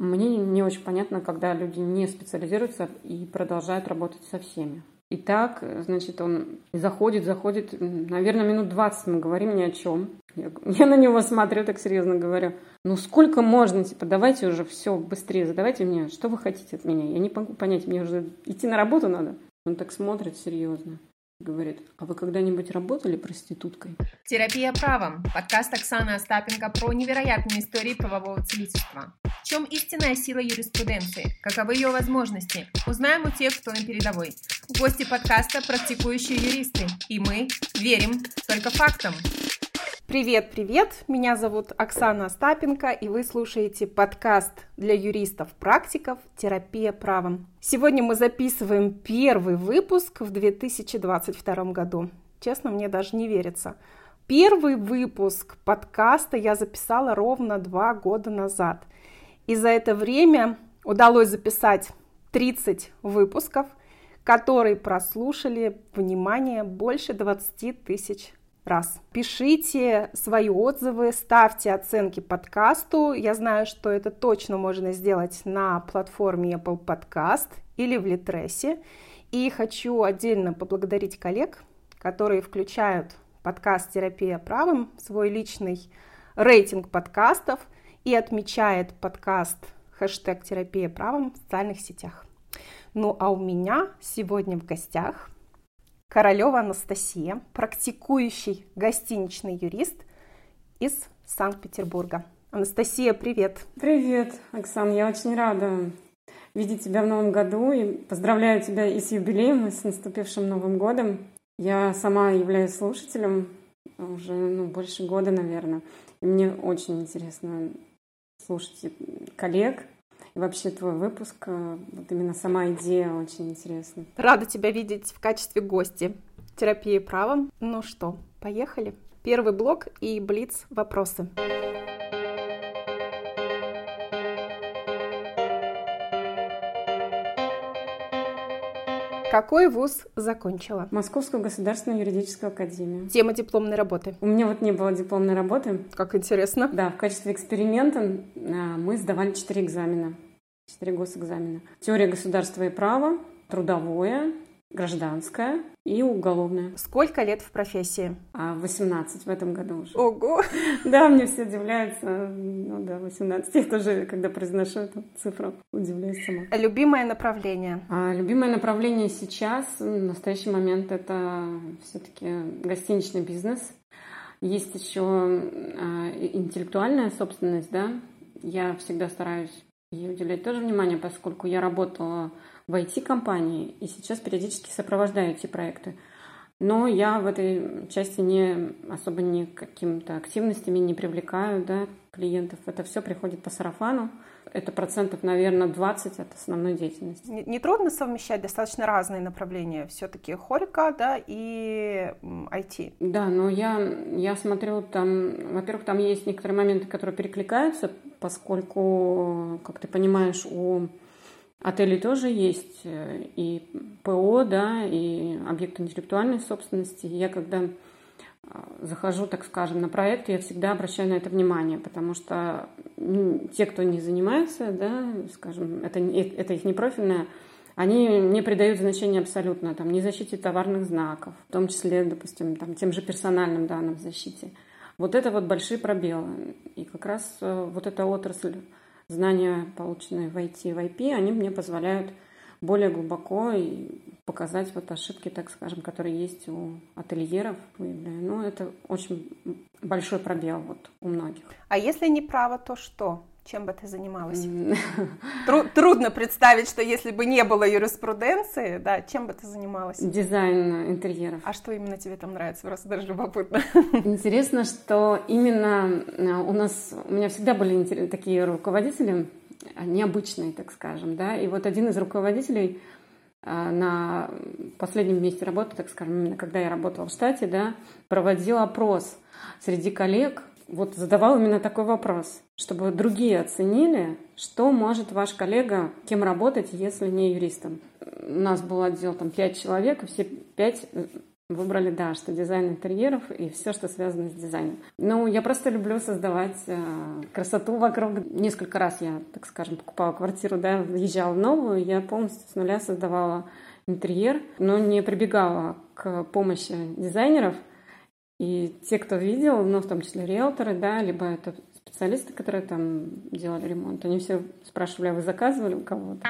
Мне не очень понятно, когда люди не специализируются и продолжают работать со всеми. И так, значит, он заходит, наверное, минут 20 мы говорим ни о чем. Я на него смотрю, так серьезно говорю. Ну сколько можно, типа, давайте уже все быстрее, задавайте мне, что вы хотите от меня. Я не могу понять, мне уже идти на работу надо. Он так смотрит серьезно. Говорит, а вы когда-нибудь работали проституткой? Терапия правом. Подкаст Оксаны Остапенко про невероятные истории правового целительства. В чем истинная сила юриспруденции? Каковы ее возможности? Узнаем у тех, кто на передовой. Гости подкаста – практикующие юристы. И мы верим только фактам. Привет! Меня зовут Оксана Остапенко, и вы слушаете подкаст для юристов-практиков «Терапия правом». Сегодня мы записываем первый выпуск в 2022 году. Честно, мне даже не верится. Первый выпуск подкаста я записала ровно 2 года назад. И за это время удалось записать 30 выпусков, которые прослушали, внимание, больше 20 тысяч раз. Пишите свои отзывы, ставьте оценки подкасту. Я знаю, что это точно можно сделать на платформе Apple Podcast или в Литресе. И хочу отдельно поблагодарить коллег, которые включают подкаст «Терапия правом» в свой личный рейтинг подкастов и отмечают подкаст хэштег «Терапия правом» в социальных сетях. Ну а у меня сегодня в гостях Королева Анастасия, практикующий гостиничный юрист из Санкт-Петербурга. Анастасия, привет! Привет, Оксан, я очень рада видеть тебя в новом году и поздравляю тебя и с юбилеем, и с наступившим Новым годом. Я сама являюсь слушателем уже больше года, наверное, и мне очень интересно слушать коллег. И вообще твой выпуск, вот именно сама идея очень интересна. Рада тебя видеть в качестве гостя терапии правом. Ну что, поехали. Первый блок и блиц вопросы. Какой вуз закончила? Московскую государственную юридическую академию. Тема дипломной работы? У меня вот не было дипломной работы. Как интересно. Да, в качестве эксперимента мы сдавали 4 экзамена. 4 госэкзамена. Теория государства и права, трудовое, гражданское и уголовное. Сколько лет в профессии? 18 в этом году уже. Ого! Да, мне все удивляются. 18. Я тоже, когда произношу эту цифру, удивляюсь сама. Любимое направление? Любимое направление сейчас, в настоящий момент, это все-таки гостиничный бизнес. Есть еще интеллектуальная собственность, да. Я всегда стараюсь ей уделять тоже внимание, поскольку я работала в IT-компании и сейчас периодически сопровождаю эти проекты. Но я в этой части особо не какими-то активностями не привлекаю, да, клиентов. Это все приходит по сарафану. Это процентов, наверное, 20 от основной деятельности. Не трудно совмещать достаточно разные направления. Все-таки хорика, да, и IT. Да, но я смотрю там, во-первых, там есть некоторые моменты, которые перекликаются, поскольку, как ты понимаешь, у отели тоже есть и ПО, да, и объекты интеллектуальной собственности. Я когда захожу, так скажем, на проект, я всегда обращаю на это внимание, потому что те, кто не занимается, да, скажем, это их не профильное, они не придают значения абсолютно, там, не защите товарных знаков, в том числе, допустим, там, тем же персональным данным в защите. Вот это вот большие пробелы. И как раз вот эта отрасль, знания, полученные в IT и в IP, они мне позволяют более глубоко и показать вот ошибки, так скажем, которые есть у ательеров. Ну, это очень большой пробел вот у многих. А если не право, то что? Чем бы ты занималась? Трудно представить, что если бы не было юриспруденции, да, чем бы ты занималась? Дизайн интерьеров. А что именно тебе там нравится? Просто даже любопытно. Интересно, что именно у меня всегда были такие руководители, необычные, так скажем, да, и вот один из руководителей на последнем месте работы, так скажем, именно когда я работала в штате, да, проводил опрос среди коллег, вот задавал именно такой вопрос, чтобы другие оценили, что может ваш коллега, кем работать, если не юристом. У нас был отдел там 5 человек, и все 5 выбрали, да, что дизайн интерьеров и все, что связано с дизайном. Ну, я просто люблю создавать красоту вокруг. Несколько раз я, так скажем, покупала квартиру, да, въезжала в новую, я полностью с нуля создавала интерьер, но не прибегала к помощи дизайнеров. И те, кто видел, ну, в том числе риэлторы, да, либо это специалисты, которые там делали ремонт, они все спрашивали, а вы заказывали у кого-то?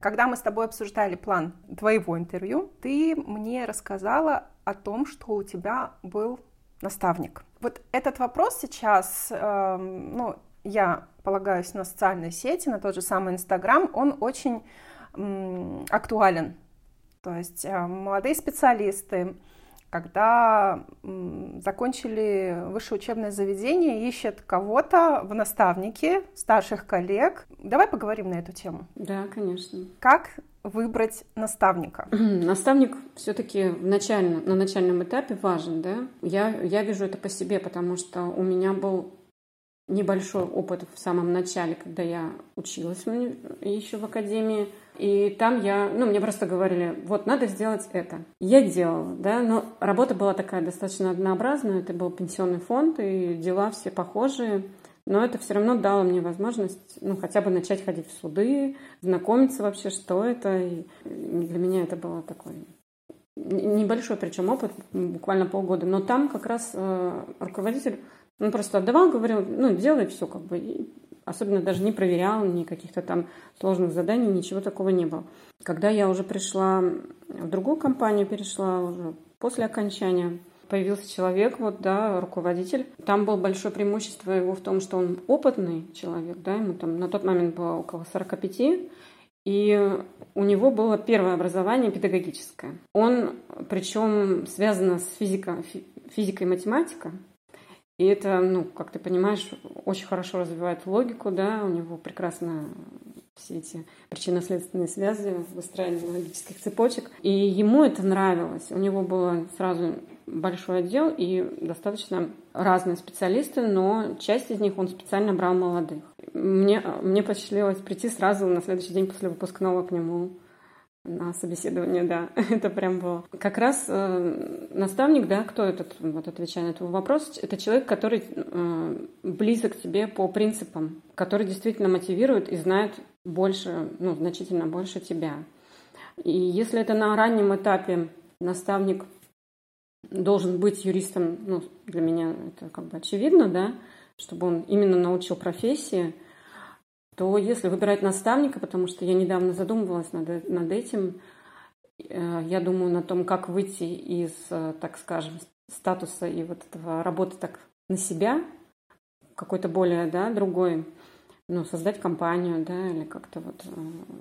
Когда мы с тобой обсуждали план твоего интервью, ты мне рассказала о том, что у тебя был наставник. Вот этот вопрос сейчас, я полагаюсь на социальные сети, на тот же самый Инстаграм, он очень актуален. То есть молодые специалисты, когда закончили высшее учебное заведение, ищут кого-то в наставнике, старших коллег. Давай поговорим на эту тему. Да, конечно. Как выбрать наставника? Наставник все-таки на начальном этапе важен, да? Я вижу это по себе, потому что у меня был небольшой опыт в самом начале, когда я училась еще в академии. И там мне просто говорили, вот надо сделать это. Я делала, да, но работа была такая достаточно однообразная, это был пенсионный фонд, и дела все похожие, но это все равно дало мне возможность, хотя бы начать ходить в суды, знакомиться вообще, что это. И для меня это было такой небольшой, причем опыт, буквально полгода, но там как раз руководитель, он просто отдавал, говорил, делай все как бы, и особенно даже не проверял, ни каких-то там сложных заданий, ничего такого не было. Когда я уже пришла в другую компанию, перешла уже после окончания, появился человек, руководитель. Там было большое преимущество его в том, что он опытный человек, да, ему там на тот момент было около 45, и у него было первое образование педагогическое. Он, причем, связано с физикой и математикой. И это, как ты понимаешь, очень хорошо развивает логику, да, у него прекрасно все эти причинно-следственные связи, выстраивание логических цепочек. И ему это нравилось. У него было сразу большой отдел и достаточно разные специалисты, но часть из них он специально брал молодых. Мне посчастливилось прийти сразу на следующий день после выпускного к нему на собеседование, да, это прям было. Как раз наставник, да, кто этот, отвечая на этот вопрос, это человек, который близок к тебе по принципам, который действительно мотивирует и знает больше, значительно больше тебя. И если это на раннем этапе наставник должен быть юристом, для меня это как бы очевидно, да, чтобы он именно научил профессии, то если выбирать наставника, потому что я недавно задумывалась над этим, я думаю на том, как выйти из, так скажем, статуса и вот этого работы так на себя, какой-то более, да, другой, создать компанию, да, или как-то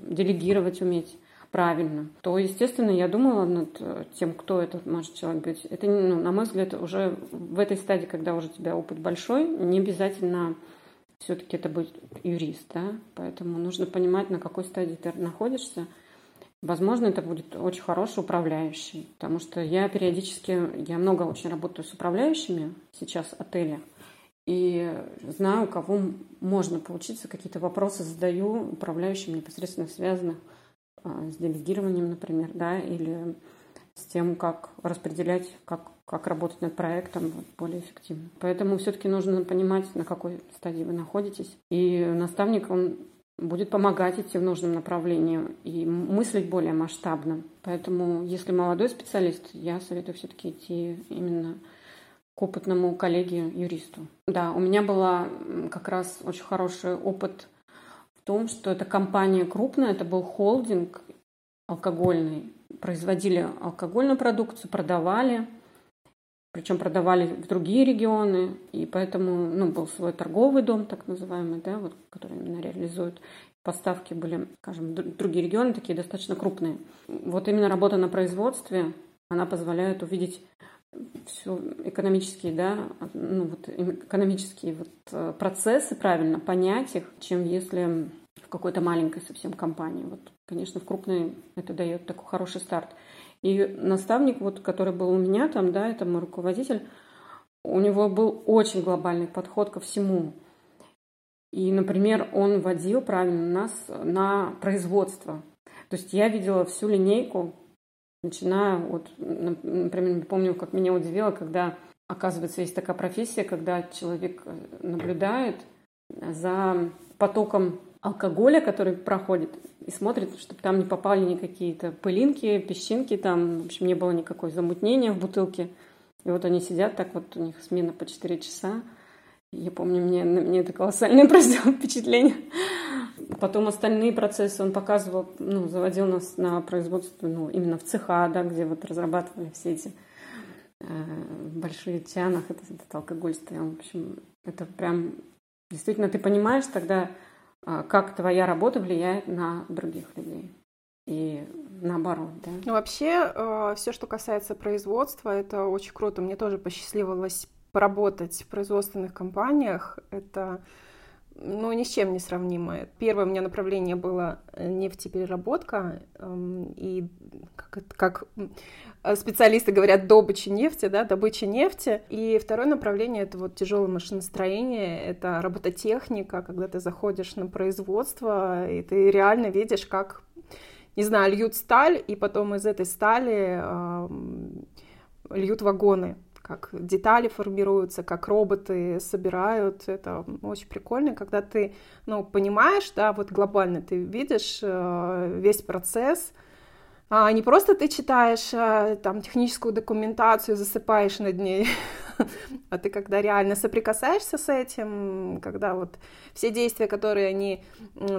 делегировать уметь правильно, то, естественно, я думала над тем, кто это может человек быть. Это, на мой взгляд, уже в этой стадии, когда уже у тебя опыт большой, не обязательно все-таки это будет юрист, да? Поэтому нужно понимать, на какой стадии ты находишься. Возможно, это будет очень хороший управляющий, потому что я много очень работаю с управляющими сейчас отеля, и знаю, у кого можно поучиться, какие-то вопросы задаю управляющим, непосредственно связанных с делегированием, например, да, или с тем, как распределять, как работать над проектом более эффективно. Поэтому все-таки нужно понимать, на какой стадии вы находитесь. И наставник, он будет помогать идти в нужном направлении и мыслить более масштабно. Поэтому, если молодой специалист, я советую все-таки идти именно к опытному коллеге-юристу. Да, у меня был как раз очень хороший опыт в том, что эта компания крупная, это был холдинг алкогольный, производили алкогольную продукцию, продавали, причем продавали в другие регионы, и поэтому, был свой торговый дом, так называемый, да, который именно реализует. Поставки были, скажем, другие регионы, такие достаточно крупные. Вот именно работа на производстве, она позволяет увидеть все экономические, да, экономические процессы, правильно понять их, чем если в какой-то маленькой совсем компании. Конечно, в крупной это дает такой хороший старт. И наставник, который был у меня там, да, это мой руководитель, у него был очень глобальный подход ко всему. И, например, он водил правильно нас на производство. То есть я видела всю линейку Начиная от, например, помню, как меня удивило, когда, оказывается, есть такая профессия, когда человек наблюдает за потоком алкоголя, который проходит, и смотрит, чтобы там не попали никакие-то пылинки, песчинки, там, в общем, не было никакого замутнения в бутылке. И вот они сидят так, вот у них смена по 4 часа. Я помню, мне это колоссальное произвело впечатление. Потом остальные процессы он показывал, заводил нас на производство, именно в цеха, да, где вот разрабатывали все эти большие тянах, этот алкоголь стоял. В общем, это прям действительно ты понимаешь тогда, как твоя работа влияет на других людей. И наоборот, да. Ну, вообще, все, что касается производства, это очень круто. Мне тоже посчастливилось поработать в производственных компаниях. Это, ни с чем не сравнимое. Первое у меня направление было нефтепереработка. И, как специалисты говорят, добыча нефти. И второе направление — это вот тяжелое машиностроение, это робототехника, когда ты заходишь на производство, и ты реально видишь, как... льют сталь, и потом из этой стали льют вагоны, как детали формируются, как роботы собирают. Это очень прикольно, когда ты, понимаешь, да, вот глобально ты видишь весь процесс. А не просто ты читаешь там техническую документацию, засыпаешь над ней, а ты когда реально соприкасаешься с этим, когда вот все действия, которые они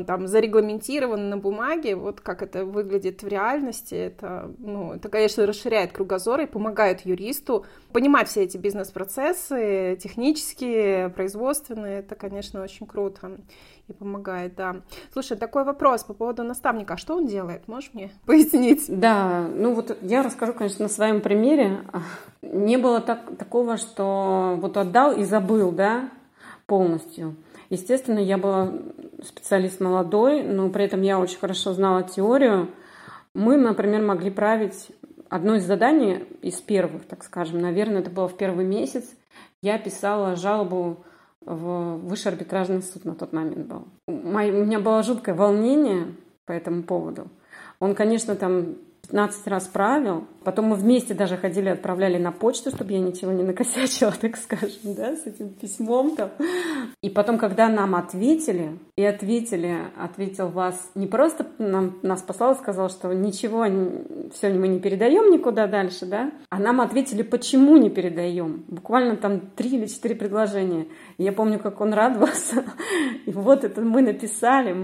там зарегламентированы на бумаге, вот как это выглядит в реальности, это, конечно, расширяет кругозор и помогает юристу понимать все эти бизнес-процессы, технические, производственные, это, конечно, очень круто. И помогает, да. Слушай, такой вопрос по поводу наставника. Что он делает? Можешь мне пояснить? Да, я расскажу, конечно, на своем примере. Не было такого, что отдал и забыл, да, полностью. Естественно, я была специалист молодой, но при этом я очень хорошо знала теорию. Мы, например, могли править одно из заданий, из первых, так скажем, наверное, это было в первый месяц. Я писала жалобу в высший арбитражный суд на тот момент был. У меня было жуткое волнение по этому поводу. Он, конечно, там 15 раз правил. Потом мы вместе даже ходили, отправляли на почту, чтобы я ничего не накосячила, так скажем, да, с этим письмом там. И потом, когда нам ответил вас, не просто нас послал и сказал, что ничего, все мы не передаем никуда дальше, да, а нам ответили, почему не передаем. Буквально там 3 или 4 предложения. И я помню, как он радовался. И вот это мы написали.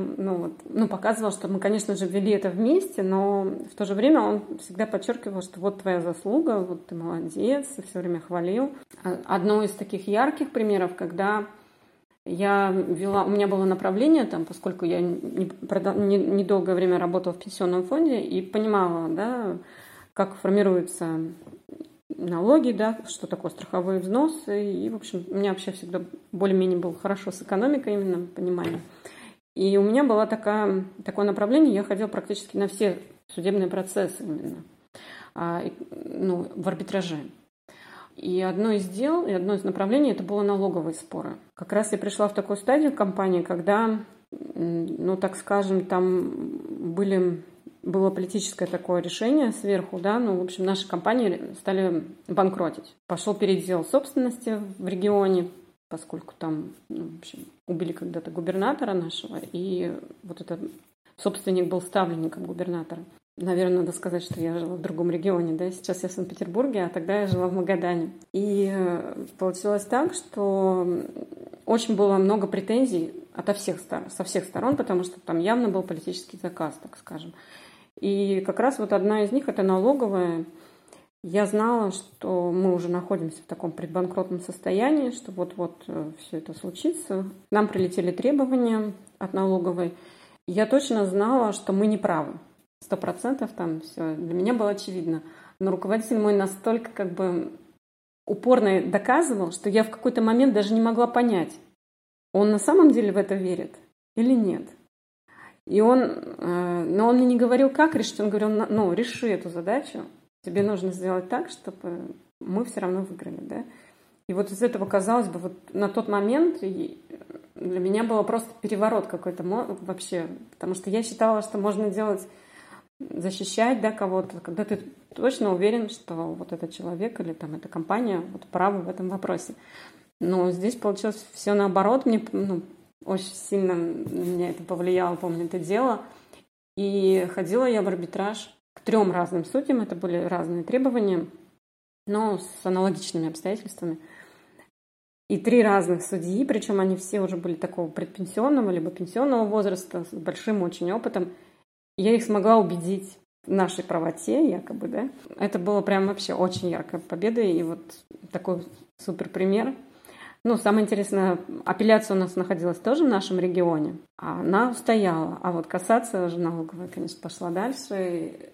Показывал, что мы, конечно же, ввели это вместе, но в то же время он всегда подчеркивал, что вот твоя заслуга, вот ты молодец, и все время хвалил. Одно из таких ярких примеров, когда я вела, у меня было направление, там, поскольку я недолгое время работала в пенсионном фонде и понимала, да, как формируются налоги, да, что такое страховые взносы. И, в общем, у меня вообще всегда более-менее было хорошо с экономикой, именно понимание. И у меня было такое направление, я ходила практически на все судебные процессы именно. В арбитраже. И одно из дел, и одно из направлений — это было налоговые споры. Как раз я пришла в такую стадию компании, когда, там было политическое такое решение сверху, да, наши компании стали банкротить. Пошел передел собственности в регионе, поскольку там, убили когда-то губернатора нашего, и вот этот собственник был ставленником губернатора. Наверное, надо сказать, что я жила в другом регионе, да, сейчас я в Санкт-Петербурге, а тогда я жила в Магадане. И получилось так, что очень было много претензий со всех сторон, потому что там явно был политический заказ, так скажем. И как раз одна из них — это налоговая. Я знала, что мы уже находимся в таком предбанкротном состоянии, что вот-вот все это случится. К нам прилетели требования от налоговой. Я точно знала, что мы не правы. 100% там все для меня было очевидно. Но руководитель мой настолько упорно доказывал, что я в какой-то момент даже не могла понять, он на самом деле в это верит или нет. И он мне не говорил, как решить, он говорил, реши эту задачу, тебе нужно сделать так, чтобы мы все равно выиграли, да. И из этого, казалось бы, на тот момент для меня было просто переворот какой-то вообще, потому что я считала, что можно делать, защищать, да, кого-то, когда ты точно уверен, что вот этот человек или там эта компания вот правы в этом вопросе. Но здесь получилось все наоборот. Мне очень сильно меня это повлияло, помню, это дело. И ходила я в арбитраж к 3 разным судьям. Это были разные требования, но с аналогичными обстоятельствами. И 3 разных судьи, причем они все уже были такого предпенсионного либо пенсионного возраста, с большим очень опытом. Я их смогла убедить в нашей правоте, якобы, да. Это было прям вообще очень яркая победа, и вот такой супер пример. Ну, самое интересное, апелляция у нас находилась тоже в нашем регионе, а она устояла. А вот кассация же налоговая, конечно, пошла дальше,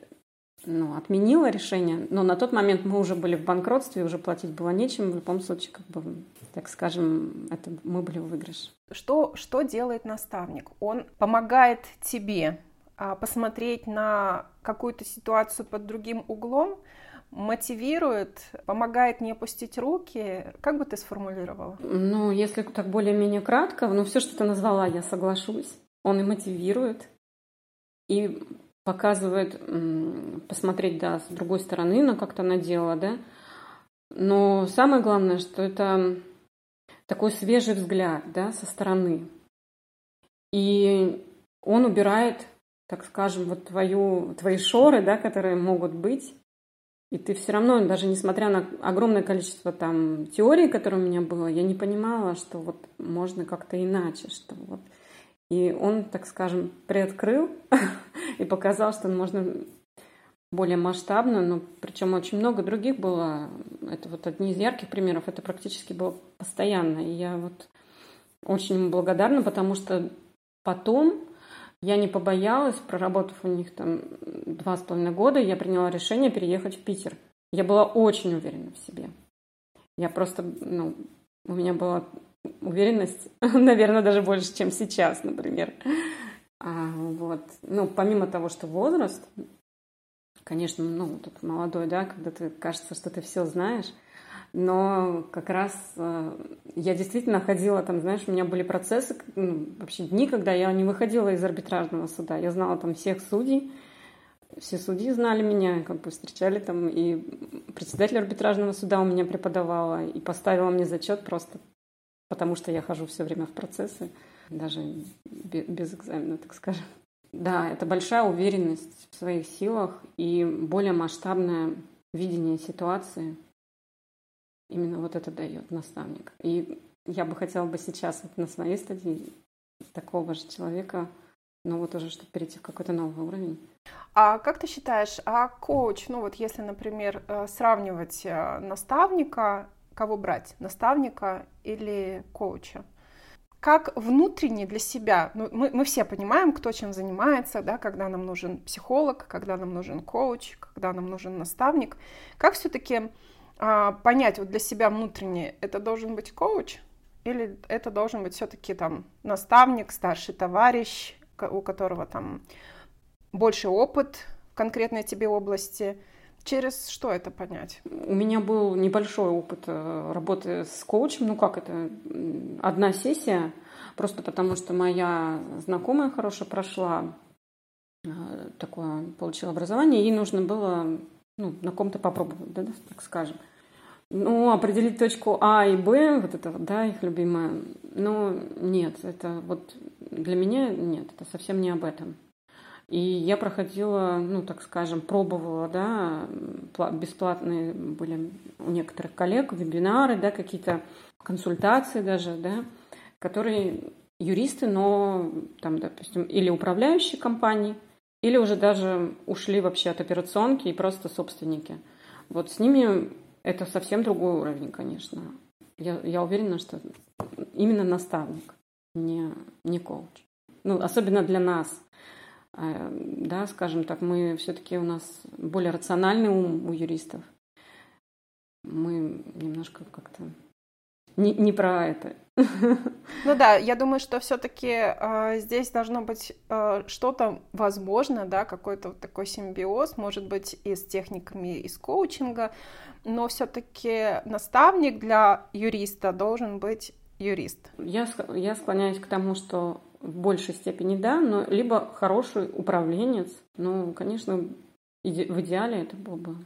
отменила решение. Но на тот момент мы уже были в банкротстве, уже платить было нечем. В любом случае, так скажем, это мы были в выигрыше. Что делает наставник? Он помогает тебе посмотреть на какую-то ситуацию под другим углом, мотивирует, помогает не опустить руки. Как бы ты сформулировала? Если так более-менее кратко, все, что ты назвала, я соглашусь. Он и мотивирует, и показывает посмотреть, да, с другой стороны, но как-то на дело, да. Но самое главное, что это такой свежий взгляд, да, со стороны. И он убирает, так скажем, вот твои шоры, да, которые могут быть. И ты все равно, даже несмотря на огромное количество там теорий, которые у меня было, я не понимала, что вот можно как-то иначе, что вот. И он, так скажем, приоткрыл и показал, что можно более масштабно, но причем очень много других было. Это вот одни из ярких примеров, это практически было постоянно. И я вот очень ему благодарна, потому что потом я не побоялась, проработав у них там 2,5 года, я приняла решение переехать в Питер. Я была очень уверена в себе. Я просто, у меня была уверенность, наверное, даже больше, чем сейчас, например. Помимо того, что возраст, конечно, тут молодой, да, когда ты кажется, что ты все знаешь, но как раз я действительно ходила там, знаешь, у меня были процессы, вообще дни, когда я не выходила из арбитражного суда. Я знала там всех судей, все судьи знали меня, встречали там, и председатель арбитражного суда у меня преподавала и поставила мне зачет просто потому, что я хожу все время в процессы, даже без экзамена, так скажем. Да, это большая уверенность в своих силах и более масштабное видение ситуации. Именно вот это дает наставник. И я бы хотела бы сейчас на своей стадии такого же человека, уже чтобы перейти в какой-то новый уровень. А как ты считаешь, коуч, если, например, сравнивать наставника, кого брать, наставника или коуча? Как внутренне для себя, мы все понимаем, кто чем занимается, да, когда нам нужен психолог, когда нам нужен коуч, когда нам нужен наставник, как все-таки понять вот для себя внутренне, это должен быть коуч или это должен быть все-таки там наставник, старший товарищ, у которого там больше опыт в конкретной тебе области, через что это понять? У меня был небольшой опыт работы с коучем, одна сессия, просто потому что моя знакомая хорошая прошла такое, получила образование, ей нужно было на ком-то попробовать, да, так скажем. Определить точку А и Б, вот это, да, их любимая. Нет, это вот для меня нет, это совсем не об этом. И я проходила, пробовала, да, бесплатные были у некоторых коллег вебинары, да, какие-то консультации даже, да, которые юристы, но там, допустим, или управляющие компании, или уже даже ушли вообще от операционки и просто собственники. Вот с ними это совсем другой уровень, конечно. Я уверена, что именно наставник, не коуч. Особенно для нас, да, скажем так, мы все-таки у нас более рациональный ум у юристов. Мы немножко как-то не про это. Я думаю, что все-таки здесь должно быть что-то, возможно, да, какой-то вот такой симбиоз, может быть, и с техниками, и с коучинга, но все-таки наставник для юриста должен быть юрист. Я склоняюсь к тому, что в большей степени да, но либо хороший управленец, конечно, В идеале это был бы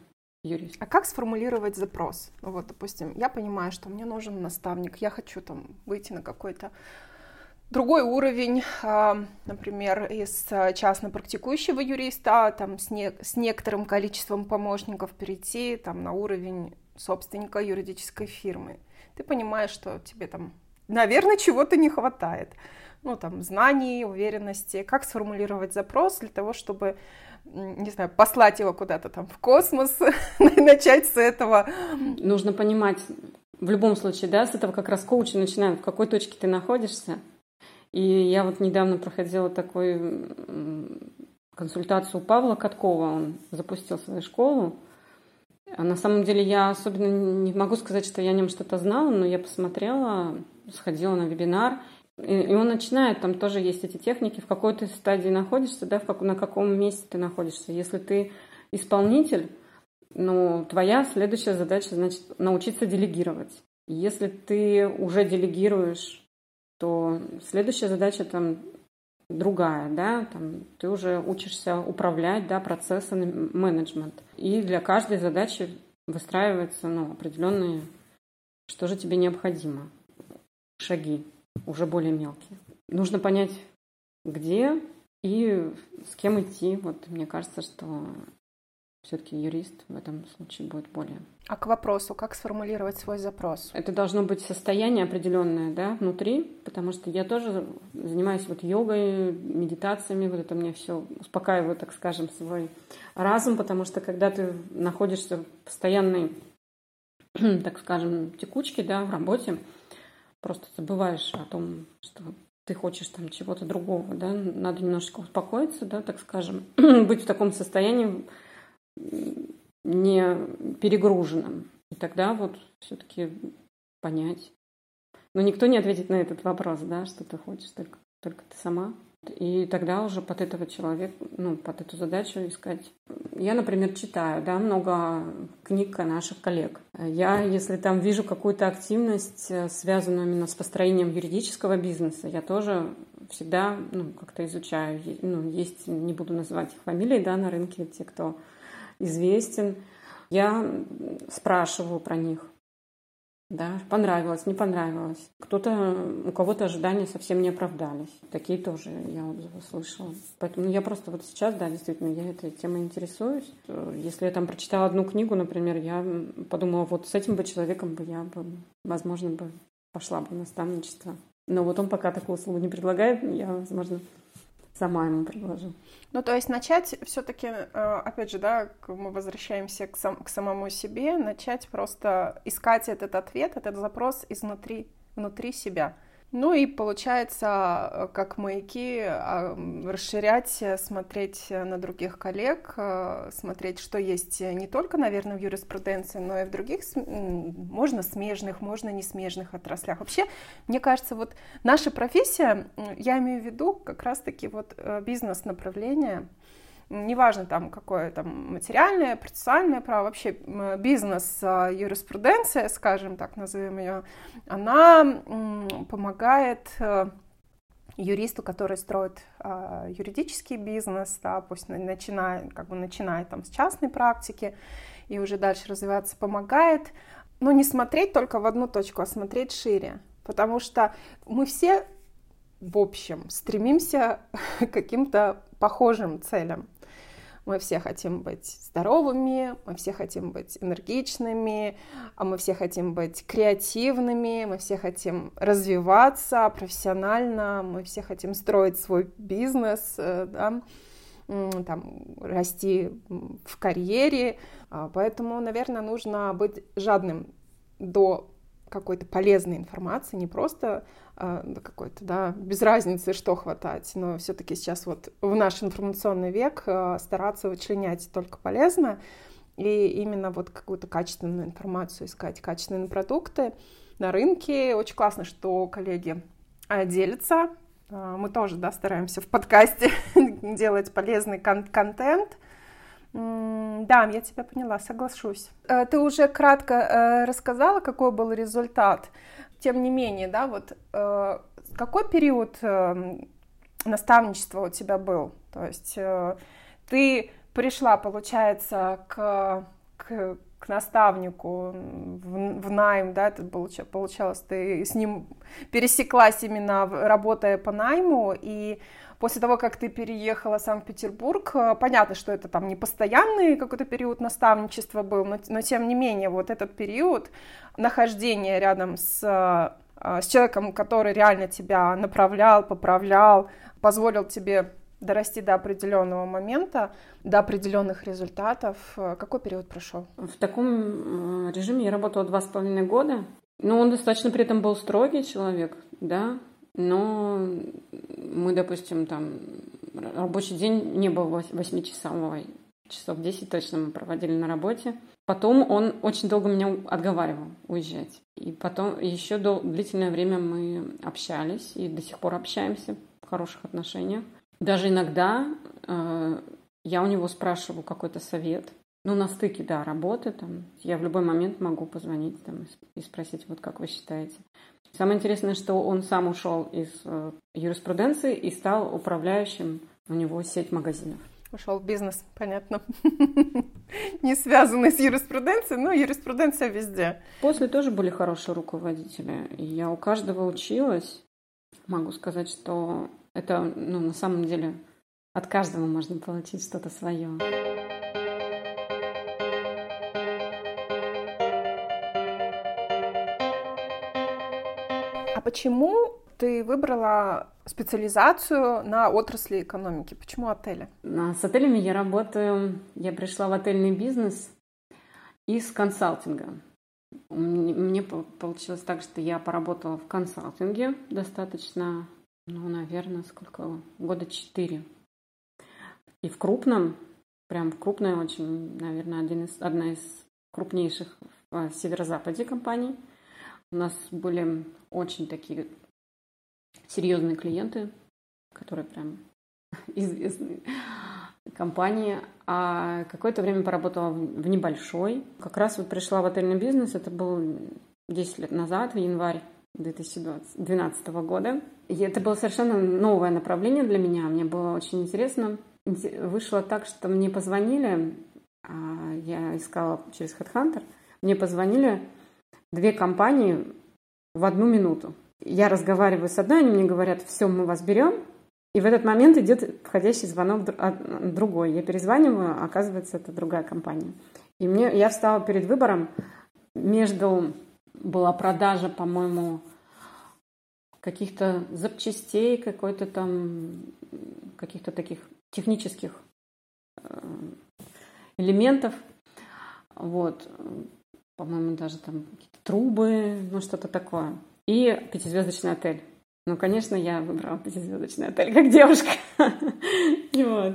юрист. А как сформулировать запрос? Ну вот, допустим, я понимаю, что мне нужен наставник, я хочу там выйти на какой-то другой уровень, например, из частно практикующего юриста, там, с некоторым количеством помощников перейти там, на уровень собственника юридической фирмы. Ты понимаешь, что тебе там, наверное, чего-то не хватает. Ну, там, знаний, уверенности. Как сформулировать запрос для того, чтобы, не знаю, послать его куда-то там в космос, начать с этого? Нужно понимать, в любом случае, да, с этого как раз коучи начинают, в какой точке ты находишься. И я вот недавно проходила такую консультацию у Павла Каткова, он запустил свою школу. На самом деле я особенно не могу сказать, что я о нем что-то знала, но я посмотрела, сходила на вебинар, и он начинает, там тоже есть эти техники, в какой ты стадии находишься, да, на каком месте ты находишься. Если ты исполнитель, ну, твоя следующая задача, значит, научиться делегировать. Если ты уже делегируешь, то следующая задача там другая, да, там ты уже учишься управлять, да, процессами, менеджмент. И для каждой задачи выстраивается, ну, определенные, что же тебе необходимо, шаги, уже более мелкие. Нужно понять, где и с кем идти. Вот мне кажется, что все-таки юрист в этом случае будет более. А к вопросу, как сформулировать свой запрос? Это должно быть состояние определенное, да, внутри, потому что я тоже занимаюсь вот йогой, медитациями, вот это мне все успокаивает, так скажем, свой разум, потому что когда ты находишься в постоянной, так скажем, текучке, да, в работе, просто забываешь о том, что ты хочешь там чего-то другого, да, надо немножечко успокоиться, да, так скажем, быть в таком состоянии, не перегруженным. И тогда вот все-таки понять. Но никто не ответит на этот вопрос, да, что ты хочешь, только ты сама. И тогда уже под этого человека, ну, под эту задачу искать. Я, например, читаю, да, много книг наших коллег. Я, если там вижу какую-то активность, связанную именно с построением юридического бизнеса, я тоже всегда, ну, как-то изучаю. Ну, есть, не буду называть их фамилии, да, на рынке, те, кто известен. Я спрашиваю про них. Да, понравилось, не понравилось. У кого-то ожидания совсем не оправдались. Такие тоже я отзывы слышала. Поэтому я просто вот сейчас, да, действительно, я этой темой интересуюсь. Если я там прочитала одну книгу, например, я подумала, вот с этим бы человеком бы я, бы, возможно, бы пошла бы в наставничество. Но вот он пока такую услугу не предлагает, я, возможно, сама ему предложу. Ну, то есть начать все-таки, опять же, да, мы возвращаемся к самому себе, начать просто искать этот ответ, этот запрос изнутри, внутри себя. Ну и получается, как маяки, расширять, смотреть на других коллег, смотреть, что есть не только, наверное, в юриспруденции, но и в других, можно смежных, можно не смежных отраслях. Вообще, мне кажется, вот наша профессия, я имею в виду как раз-таки вот бизнес-направление, неважно там какое там материальное, процессуальное право, вообще бизнес, юриспруденция, скажем так, назовем ее, она помогает юристу, который строит юридический бизнес, да, пусть начинает там с частной практики и уже дальше развиваться, помогает, но не смотреть только в одну точку, а смотреть шире, потому что мы все в общем стремимся к каким-то похожим целям. Мы все хотим быть здоровыми, мы все хотим быть энергичными, а мы все хотим быть креативными, мы все хотим развиваться профессионально, мы все хотим строить свой бизнес, да, там, расти в карьере. Поэтому, наверное, нужно быть жадным до какой-то полезной информации, не просто какой-то, да, без разницы, что хватать, но все-таки сейчас вот в наш информационный век стараться вычленять только полезное и именно вот какую-то качественную информацию искать, качественные продукты на рынке. Очень классно, что коллеги делятся. Мы тоже, да, стараемся в подкасте делать полезный контент. Да, я тебя поняла, соглашусь. Ты уже кратко рассказала, какой был результат. Тем не менее, да, вот какой период наставничества у тебя был? То есть ты пришла, получается, к наставнику в найм, да, это получалось, ты с ним пересеклась именно работая по найму, и после того, как ты переехала в Санкт-Петербург, понятно, что это там не постоянный какой-то период наставничества был, но тем не менее вот этот период нахождения рядом с человеком, который реально тебя направлял, поправлял, позволил тебе дорасти до определенного момента, до определенных результатов. Какой период прошел? В таком режиме я работала 2,5 года. Но он достаточно при этом был строгий человек, да. Но мы, допустим, там рабочий день не был 8-часовой. Часов 10 точно мы проводили на работе. Потом он очень долго меня отговаривал уезжать. И потом еще длительное время мы общались и до сих пор общаемся в хороших отношениях. Даже иногда я у него спрашиваю какой-то совет. Ну, на стыке, да, работы там. Я в любой момент могу позвонить там, и спросить, вот как вы считаете. Самое интересное, что он сам ушел из юриспруденции и стал управляющим, у него сеть магазинов. Ушел в бизнес, понятно. Не связанный с юриспруденцией, но юриспруденция везде. После тоже были хорошие руководители. Я у каждого училась. Могу сказать, что это, ну, на самом деле от каждого можно получить что-то свое. А почему ты выбрала специализацию на отрасли экономики? Почему отели? С отелями я работаю. Я пришла в отельный бизнес из консалтинга. Мне получилось так, что я поработала в консалтинге достаточно, ну, наверное, сколько? 4 года. И в крупном, прям крупная очень, наверное, одна из крупнейших в северо-западе компаний. У нас были очень такие серьезные клиенты, которые прям известные компании. А какое-то время поработала в небольшой. Как раз вот пришла в отельный бизнес, это было 10 лет назад, в январь 2012 года. И это было совершенно новое направление для меня. Мне было очень интересно. Вышло так, что мне позвонили, я искала через HeadHunter, мне позвонили 2 компании в 1 минуту. Я разговариваю с одной, они мне говорят, все, мы вас берем. И в этот момент идет входящий звонок от другой. Я перезваниваю, а оказывается, это другая компания. И я встала перед выбором. Была продажа, по-моему, каких-то запчастей, каких-то таких технических элементов. Вот. По-моему, даже там какие-то трубы, ну, что-то такое. И 5-звездочный отель. Ну, конечно, я выбрала 5-звездочный отель как девушка. Вот.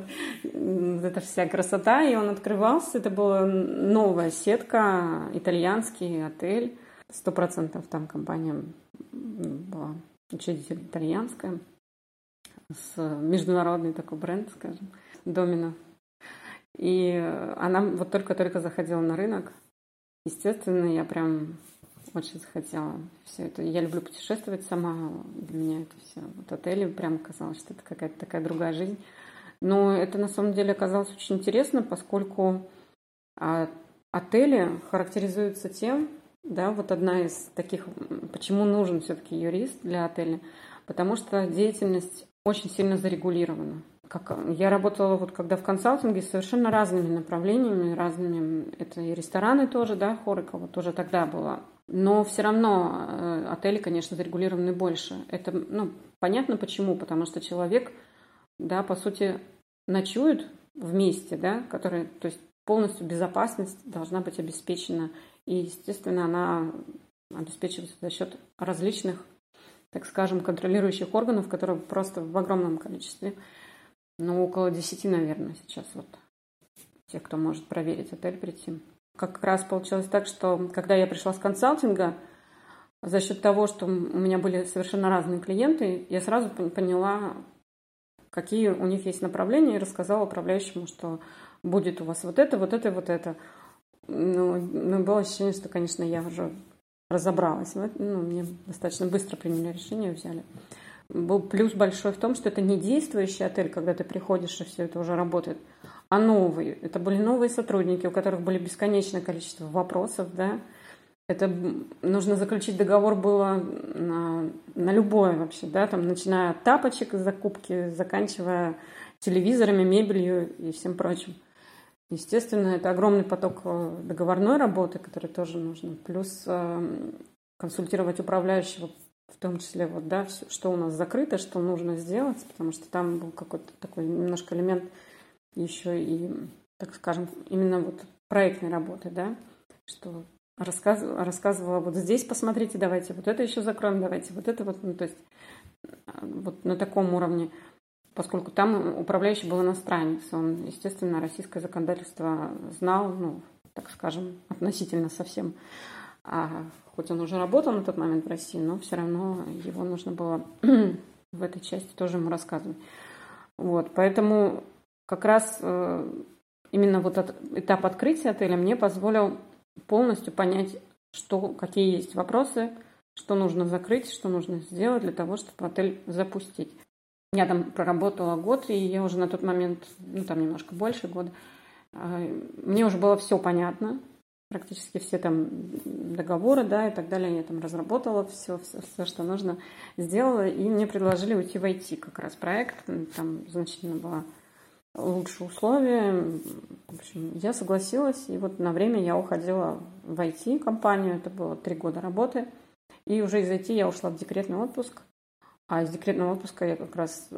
Это вся красота, и он открывался. Это была новая сетка, итальянский отель. 100% там компания была учредитель итальянская, с международный такой бренд, скажем, Domino. И она вот только-только заходила на рынок. Естественно, я прям очень захотела все это. Я люблю путешествовать сама. Для меня это все. Вот отели прям казалось, что это какая-то такая другая жизнь. Но это на самом деле оказалось очень интересно, поскольку отели характеризуются тем, да, вот одна из таких, почему нужен все-таки юрист для отеля, потому что деятельность очень сильно зарегулирована. Я работала вот когда в консалтинге с совершенно разными направлениями, это и рестораны тоже, да, Хорикова тоже тогда была. Но все равно отели, конечно, зарегулированы больше. Это, ну, понятно почему, потому что человек, да, по сути, ночует вместе, да, который, то есть полностью безопасность должна быть обеспечена. И, естественно, она обеспечивается за счет различных, так скажем, контролирующих органов, которые просто в огромном количестве. Ну, около 10, наверное, сейчас вот те, кто может проверить отель, прийти. Как раз получилось так, что когда я пришла с консалтинга, за счет того, что у меня были совершенно разные клиенты, я сразу поняла, какие у них есть направления, и рассказала управляющему, что будет у вас вот это, вот это, вот это. Ну, было ощущение, что, конечно, я уже разобралась. Ну, мне достаточно быстро приняли решение, взяли. Был плюс большой в том, что это не действующий отель, когда ты приходишь и все это уже работает, а новые. Это были новые сотрудники, у которых были бесконечное количество вопросов, да. Это нужно заключить договор было на любое вообще, да, там, начиная от тапочек из закупки, заканчивая телевизорами, мебелью и всем прочим. Естественно, это огромный поток договорной работы, который тоже нужен, плюс консультировать управляющего, в том числе, вот, да, что у нас закрыто, что нужно сделать, потому что там был какой-то такой немножко элемент еще и, так скажем, именно вот проектной работы, да, что рассказывала, вот здесь посмотрите, давайте вот это еще закроем, давайте вот это вот, ну, то есть вот на таком уровне, поскольку там управляющий был иностранец, он, естественно, российское законодательство знал, ну, так скажем, относительно совсем, хоть он уже работал на тот момент в России, но все равно его нужно было в этой части тоже ему рассказывать. Вот, поэтому как раз именно вот этап открытия отеля мне позволил полностью понять, что, какие есть вопросы, что нужно закрыть, что нужно сделать для того, чтобы отель запустить. Я там проработала год, и я уже на тот момент, ну там немножко больше года, мне уже было все понятно, практически все там договоры, да, и так далее. Я там разработала все, что нужно, сделала, и мне предложили уйти в IT как раз проект, там значительно было лучше условия. В общем, я согласилась, и вот на время я уходила в IT-компанию, это было 3 года работы, и уже из IT я ушла в декретный отпуск, а из декретного отпуска я как раз,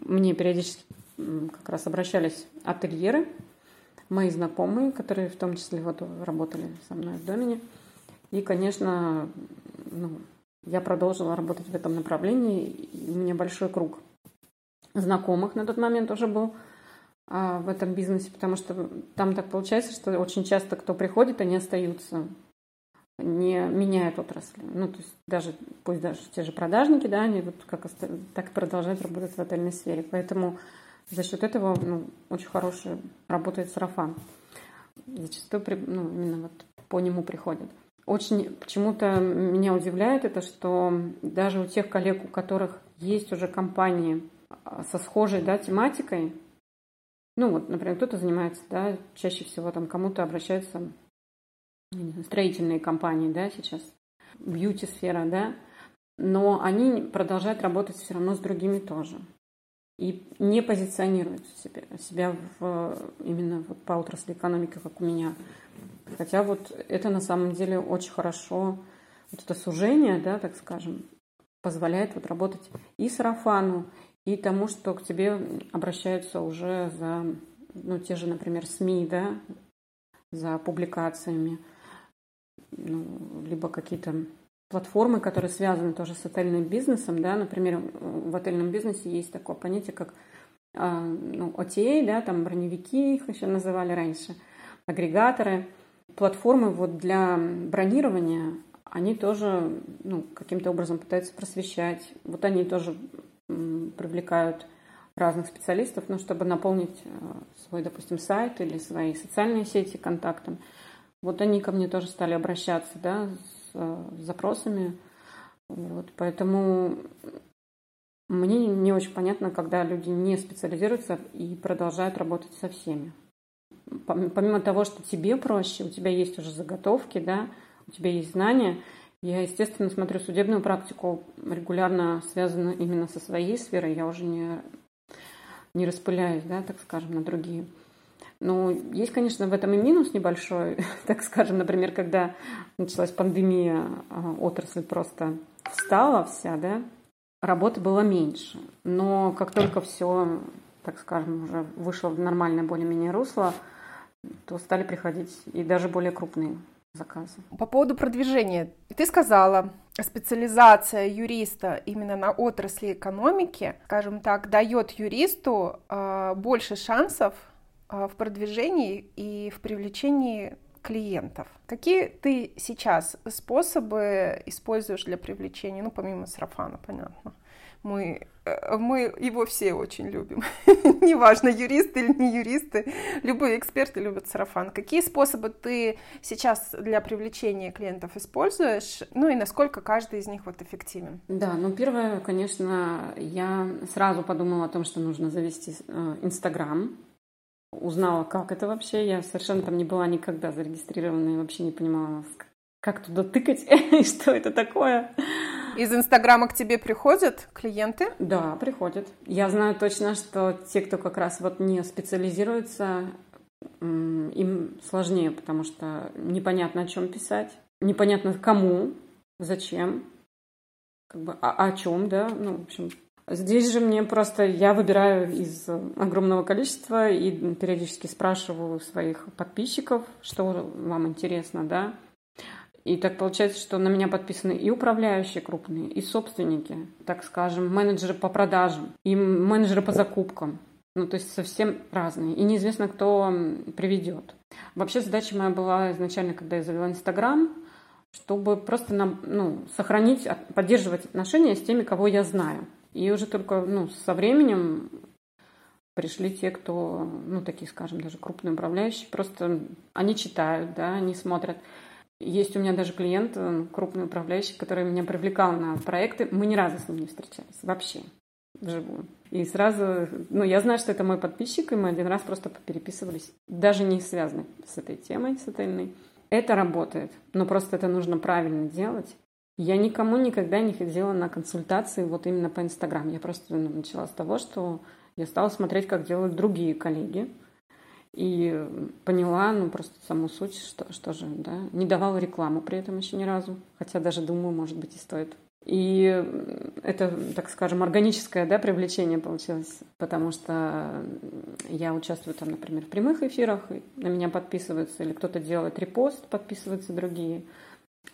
мне периодически как раз обращались ательеры, мои знакомые, которые в том числе вот работали со мной в Domino. И, конечно, ну, я продолжила работать в этом направлении. И у меня большой круг знакомых на тот момент уже был в этом бизнесе, потому что там так получается, что очень часто кто приходит, они остаются, не меняют отрасль. Ну, то есть даже, пусть даже те же продажники, да, они вот как так и продолжают работать в отельной сфере. Поэтому за счет этого, ну, очень хороший работает сарафан. Зачастую, ну, именно вот по нему приходят. Очень почему-то меня удивляет это, что даже у тех коллег, у которых есть уже компании со схожей, да, тематикой, ну, вот, например, кто-то занимается, да, чаще всего там кому-то обращаются строительные компании, да, сейчас, бьюти-сфера, да, но они продолжают работать все равно с другими тоже. И не позиционируют себя именно вот по отрасли экономики, как у меня. Хотя вот это на самом деле очень хорошо, вот это сужение, да, так скажем, позволяет вот работать и сарафану, и тому, что к тебе обращаются уже за, ну, те же, например, СМИ, да, за публикациями, ну, либо какие-то платформы, которые связаны тоже с отельным бизнесом, да, например, в отельном бизнесе есть такое понятие, как, ну, OTA, да, там броневики их еще называли раньше, агрегаторы, платформы вот для бронирования, они тоже, ну, каким-то образом пытаются просвещать, вот они тоже привлекают разных специалистов, ну, чтобы наполнить свой, допустим, сайт или свои социальные сети контактом. Вот они ко мне тоже стали обращаться, да, с запросами. Вот, поэтому мне не очень понятно, когда люди не специализируются и продолжают работать со всеми. Помимо того, что тебе проще, у тебя есть уже заготовки, да, у тебя есть знания. Я, естественно, смотрю судебную практику, регулярно связанную именно со своей сферой. Я уже не распыляюсь, да, так скажем, на другие. Но есть, конечно, в этом и минус небольшой, так скажем, например, когда началась пандемия, отрасль просто встала вся, да, работы было меньше. Но как только все, так скажем, уже вышло в нормальное более-менее русло, то стали приходить и даже более крупные заказы. По поводу продвижения. Ты сказала, специализация юриста именно на отрасли экономики, скажем так, дает юристу больше шансов в продвижении и в привлечении клиентов. Какие ты сейчас способы используешь для привлечения, ну, помимо сарафана, понятно. Мы его все очень любим. Неважно, юристы или не юристы, любые эксперты любят сарафан. Какие способы ты сейчас для привлечения клиентов используешь? Ну и насколько каждый из них вот эффективен? Да, ну первое, конечно, я сразу подумала о том, что нужно завести Инстаграм. узнала, как это вообще. Я совершенно там не была никогда зарегистрирована и вообще не понимала, как туда тыкать и что это такое. Из Инстаграма к тебе приходят клиенты? Да, приходят. Я знаю точно, что те, кто как раз вот не специализируется, им сложнее, потому что непонятно, о чем писать, непонятно кому, зачем, как бы о чем, да, ну, в общем. Здесь же мне просто, я выбираю из огромного количества и периодически спрашиваю своих подписчиков, что вам интересно, да. И так получается, что на меня подписаны и управляющие крупные, и собственники, так скажем, менеджеры по продажам, и менеджеры по закупкам. Ну, то есть совсем разные. И неизвестно, кто приведет. Вообще задача моя была изначально, когда я завела Инстаграм, чтобы просто сохранить, поддерживать отношения с теми, кого я знаю. И уже только со временем пришли те, кто, такие, скажем, даже крупные управляющие. Просто они читают, да, они смотрят. Есть у меня даже клиент, крупный управляющий, который меня привлекал на проекты. Мы ни разу с ним не встречались вообще вживую. И сразу, я знаю, что это мой подписчик, и мы один раз просто попереписывались. Даже не связаны с этой темой, с отельной. Это работает, но просто это нужно правильно делать. Я никому никогда не ходила на консультации вот именно по Инстаграм. Я просто начала с того, что я стала смотреть, как делают другие коллеги. И поняла, просто саму суть, что же, да. Не давала рекламу при этом еще ни разу. Хотя даже думаю, может быть, и стоит. И это, так скажем, органическое, да, привлечение получилось. Потому что я участвую там, например, в прямых эфирах. На меня подписываются. Или кто-то делает репост, подписываются другие.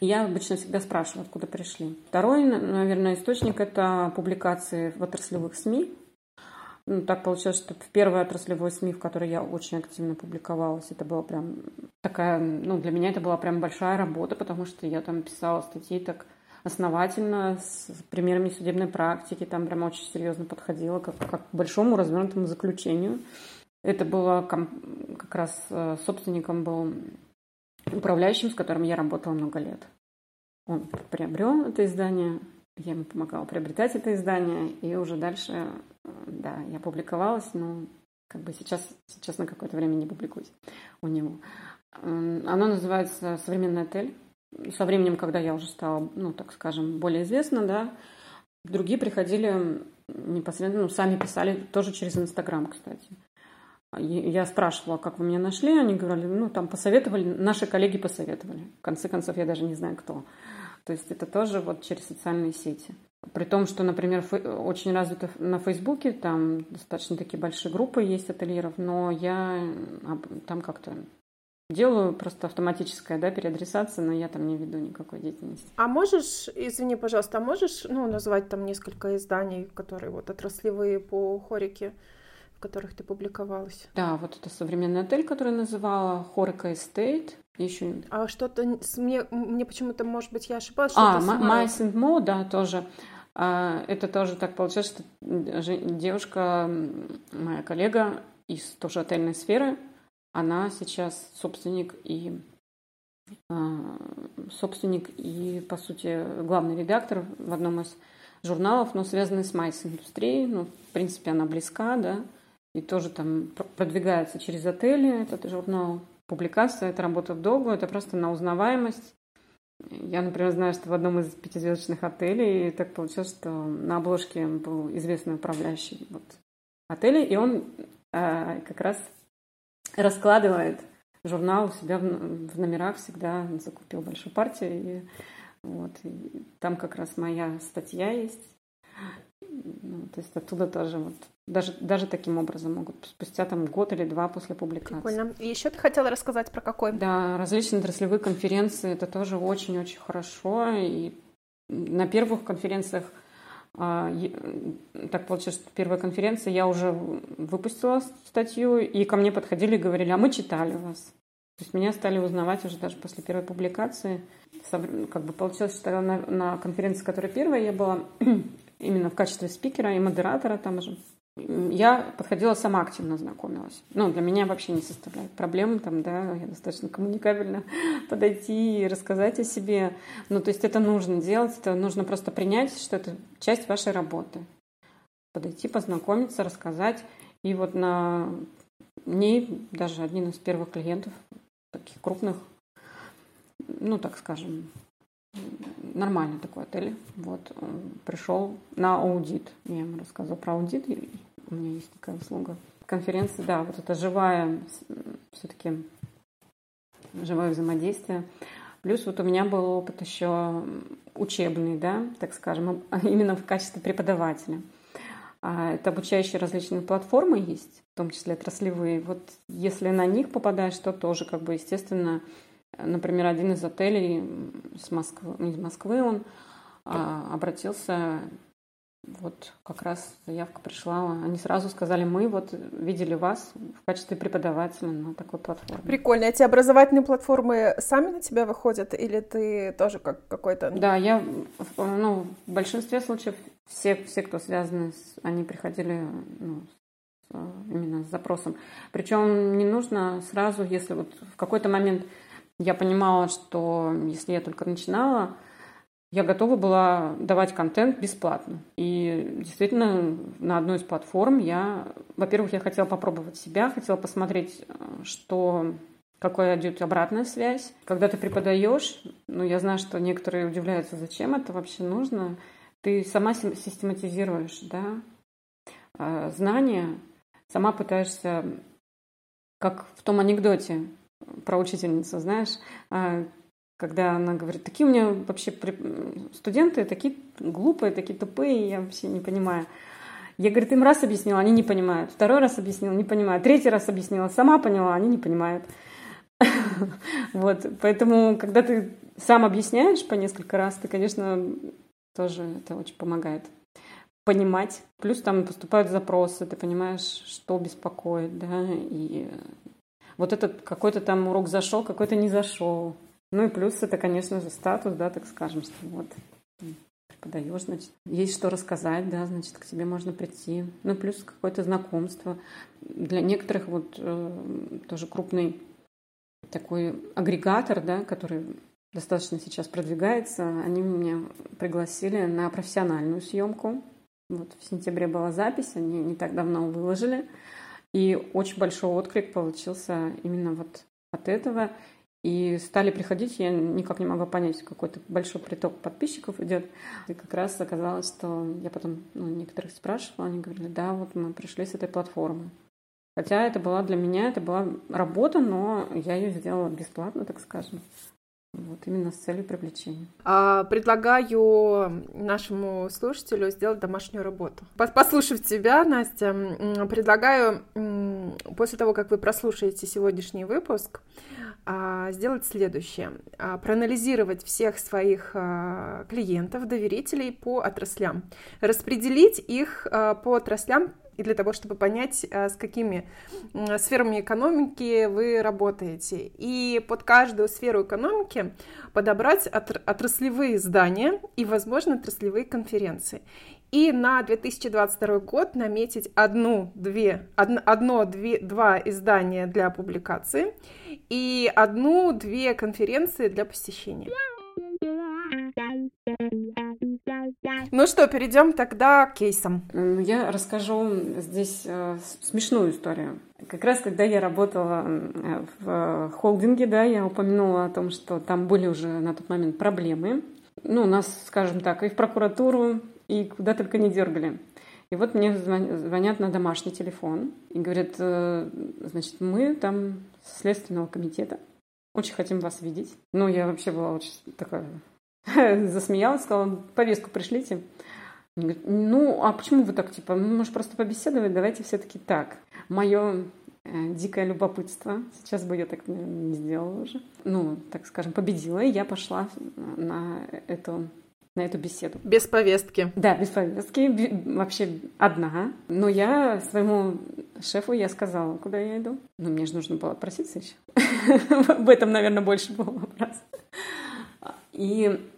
И я обычно всегда спрашиваю, откуда пришли. Второй, наверное, источник – это публикации в отраслевых СМИ. Так получилось, что в первой отраслевой СМИ, в которой я очень активно публиковалась, это была прям такая, для меня это была прям большая работа, потому что я там писала статьи так основательно, с примерами судебной практики, там прям очень серьезно подходила как к большому развернутому заключению. Это было как раз собственником был управляющим, с которым я работала много лет. Он приобрел это издание. Я ему помогала приобретать это издание, и уже дальше, да, я публиковалась, но как бы сейчас на какое-то время не публикуюсь у него. Оно называется «Современный отель». Со временем, когда я уже стала, так скажем, более известна, да, другие приходили непосредственно, сами писали, тоже через Инстаграм, кстати. Я спрашивала, как вы меня нашли, они говорили, там посоветовали, наши коллеги посоветовали. В конце концов, я даже не знаю, кто. То есть это тоже вот через социальные сети. При том, что, например, очень развито на Фейсбуке, там достаточно такие большие группы есть ательеров, но я там как-то делаю просто автоматическое, да, переадресация, но я там не веду никакой деятельности. А можешь, извини, пожалуйста, назвать там несколько изданий, которые вот отраслевые по хорике, в которых ты публиковалась? Да, вот это «Современный отель», который я называла, «Хорика Эстейт». Еще... А что-то мне почему-то, может быть, я ошибалась. Майс энд Мо, да, тоже. Это тоже так получается, что девушка, моя коллега из тоже отельной сферы, она сейчас собственник и, по сути, главный редактор в одном из журналов, но связанный с майс-индустрией. В принципе, она близка, да, и тоже там продвигается через отели этот журнал. Публикация – это работа вдолгую, это просто на узнаваемость. Я, например, знаю, что в одном из 5-звездочных отелей так получилось, что на обложке был известный управляющий отеля, и он как раз раскладывает журнал у себя в номерах всегда, закупил большую партию, и там как раз моя статья есть. То есть оттуда тоже даже таким образом могут спустя год или два после публикации. Прикольно. И еще ты хотела рассказать про какой? Да, различные отраслевые конференции. Это тоже очень-очень хорошо. И на первых конференциях так получилось, что первая конференция я уже выпустила статью, и ко мне подходили и говорили, а мы читали вас. То есть меня стали узнавать уже даже после первой публикации. Как бы получилось, что на конференции, которая первая, я была именно в качестве спикера и модератора там же. Я подходила сама активно, знакомилась. Для меня вообще не составляет проблем, там, да, я достаточно коммуникабельно подойти и рассказать о себе. То есть это нужно делать, это нужно просто принять, что это часть вашей работы. Подойти, познакомиться, рассказать. И вот на ней даже один из первых клиентов, таких крупных, ну, так скажем, нормальный такой отель. Вот, пришел на аудит. Я ему рассказывала про аудит, и у меня есть такая услуга. Конференции, да, вот это живая, все-таки живое взаимодействие. Плюс вот у меня был опыт еще учебный, да, так скажем, именно в качестве преподавателя. Это обучающие различные платформы есть, в том числе отраслевые. Вот если на них попадаешь, то тоже, как бы, естественно, например, один из отелей с Москвы, из Москвы он обратился, вот как раз заявка пришла, они сразу сказали: мы вот видели вас в качестве преподавателя на такой платформе. Прикольно. Эти образовательные платформы сами на тебя выходят или ты тоже как какой-то... Да, я, ну, в большинстве случаев все, кто связаны, они приходили, ну, именно с запросом. Причем не нужно сразу, если вот в какой-то момент я понимала, что если я только начинала, я готова была давать контент бесплатно. И действительно, на одной из платформ я... Во-первых, я хотела попробовать себя, хотела посмотреть, что... какая идет обратная связь. Когда ты преподаешь, ну, я знаю, что некоторые удивляются, зачем это вообще нужно. Ты сама систематизируешь, да, знания, сама пытаешься, как в том анекдоте про учительницу, знаешь, когда она говорит: такие у меня вообще студенты, такие глупые, такие тупые, я вообще не понимаю. Я, говорит, им раз объяснила, они не понимают. Второй раз объяснила, не понимают. Третий раз объяснила, сама поняла, они не понимают. Вот, поэтому, когда ты сам объясняешь по несколько раз, ты, конечно, тоже это очень помогает понимать. Плюс там поступают запросы, ты понимаешь, что беспокоит, да, и вот этот какой-то там урок зашел, какой-то не зашел. Ну и плюс это, конечно же, статус, да, так скажем, что вот ты преподаешь, значит, есть что рассказать, да, значит, к тебе можно прийти. Ну и плюс какое-то знакомство. Для некоторых вот тоже крупный такой агрегатор, да, который достаточно сейчас продвигается, они меня пригласили на профессиональную съемку. Вот в сентябре была запись, они не так давно выложили. И очень большой отклик получился именно вот от этого. И стали приходить, я никак не могла понять, какой-то большой приток подписчиков идет. И как раз оказалось, что я потом, ну, некоторых спрашивала, они говорили: да, вот мы пришли с этой платформы. Хотя это была для меня, это была работа, но я ее сделала бесплатно, так скажем. Вот именно с целью привлечения. Предлагаю нашему слушателю сделать домашнюю работу. Послушав тебя, Настя, предлагаю после того, как вы прослушаете сегодняшний выпуск, сделать следующее. Проанализировать всех своих клиентов, доверителей по отраслям. Распределить их по отраслям и для того, чтобы понять, с какими сферами экономики вы работаете. И под каждую сферу экономики подобрать отраслевые издания и, возможно, отраслевые конференции. И на 2022 год наметить одно-два издания для публикации и одну-две конференции для посещения. Ну что, перейдем тогда к кейсам. Я расскажу здесь смешную историю. Как раз когда я работала в холдинге, да, я упомянула о том, что там были уже на тот момент проблемы. Ну, у нас, скажем так, и в прокуратуру, и куда только не дергали. И вот мне звонят на домашний телефон и говорят: значит, мы там Следственного комитета, очень хотим вас видеть. Ну, я вообще была очень такая... засмеялась, сказала: повестку пришлите. Они говорят: ну, а почему вы так, типа, ну, может, просто побеседовать, давайте все-таки так. Мое дикое любопытство, сейчас бы я так, наверное, не сделала уже, ну, так скажем, победила, и я пошла на эту беседу. Без повестки. Да, без повестки, вообще одна. Но я своему шефу я сказала, куда я иду. Ну, мне же нужно было отпроситься еще. Об этом, наверное, больше был вопрос. И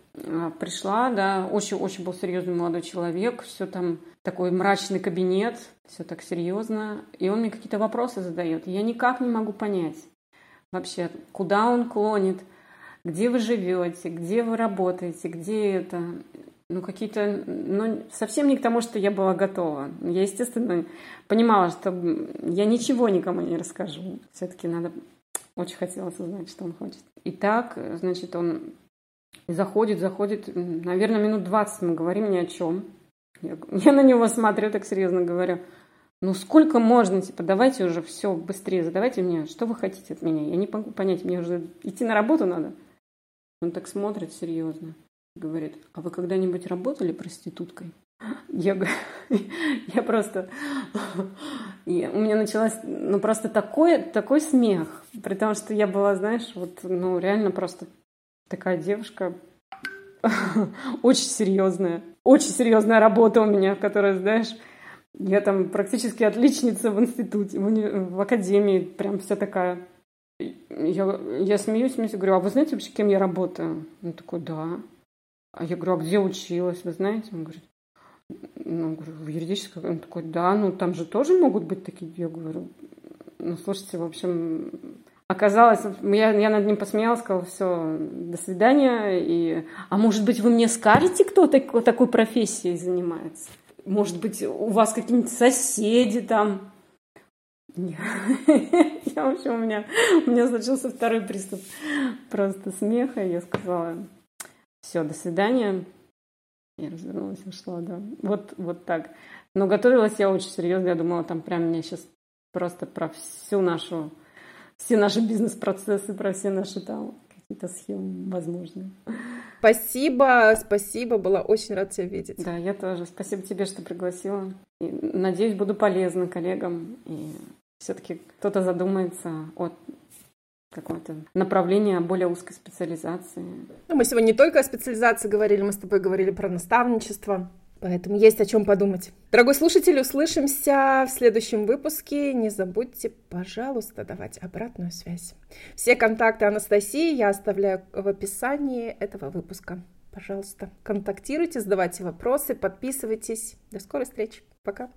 пришла, да, очень-очень был серьезный молодой человек, все там такой мрачный кабинет, все так серьезно, и он мне какие-то вопросы задает, и я никак не могу понять вообще, куда он клонит, где вы живете, где вы работаете, где это. какие-то, совсем не к тому, что я была готова. Я, естественно, понимала, что я ничего никому не расскажу. Все-таки очень хотелось узнать, что он хочет. И так, он заходит. Наверное, минут 20 мы говорим ни о чем. Я на него смотрю, так серьезно говорю. Сколько можно, давайте уже все быстрее, задавайте мне, что вы хотите от меня. Я не могу понять, мне уже идти на работу надо. Он так смотрит серьезно, говорит, а вы когда-нибудь работали проституткой? Я просто... У меня началось, просто такой смех, при том, что я была, реально просто такая девушка, очень серьезная работа у меня, которая, я там практически отличница в институте, в академии, прям вся такая. Я смеюсь, говорю, а вы знаете вообще, кем я работаю? Он такой, да. А я говорю, а где училась, вы знаете? Он говорит, в юридической. Он такой, да, там же тоже могут быть такие. Я говорю, слушайте, в общем, оказалось, я над ним посмеялась, сказала, все, до свидания. А может быть, вы мне скажете, кто такой профессией занимается? Может быть, у вас какие-нибудь соседи там? У меня случился второй приступ просто смеха. Я сказала, все, до свидания. Я развернулась и ушла, да. Вот так. Но готовилась я очень серьезно. Я думала, там прям меня сейчас просто про все наши бизнес-процессы, про все наши там какие-то схемы возможные. Спасибо, была очень рада тебя видеть. Да, я тоже. Спасибо тебе, что пригласила. И, надеюсь, буду полезна коллегам. И все-таки кто-то задумается от какого-то направления более узкой специализации. Мы сегодня не только о специализации говорили, мы с тобой говорили про наставничество. Поэтому есть о чем подумать. Дорогой слушатель, услышимся в следующем выпуске. Не забудьте, пожалуйста, давать обратную связь. Все контакты Анастасии я оставляю в описании этого выпуска. Пожалуйста, контактируйте, задавайте вопросы, подписывайтесь. До скорой встречи. Пока.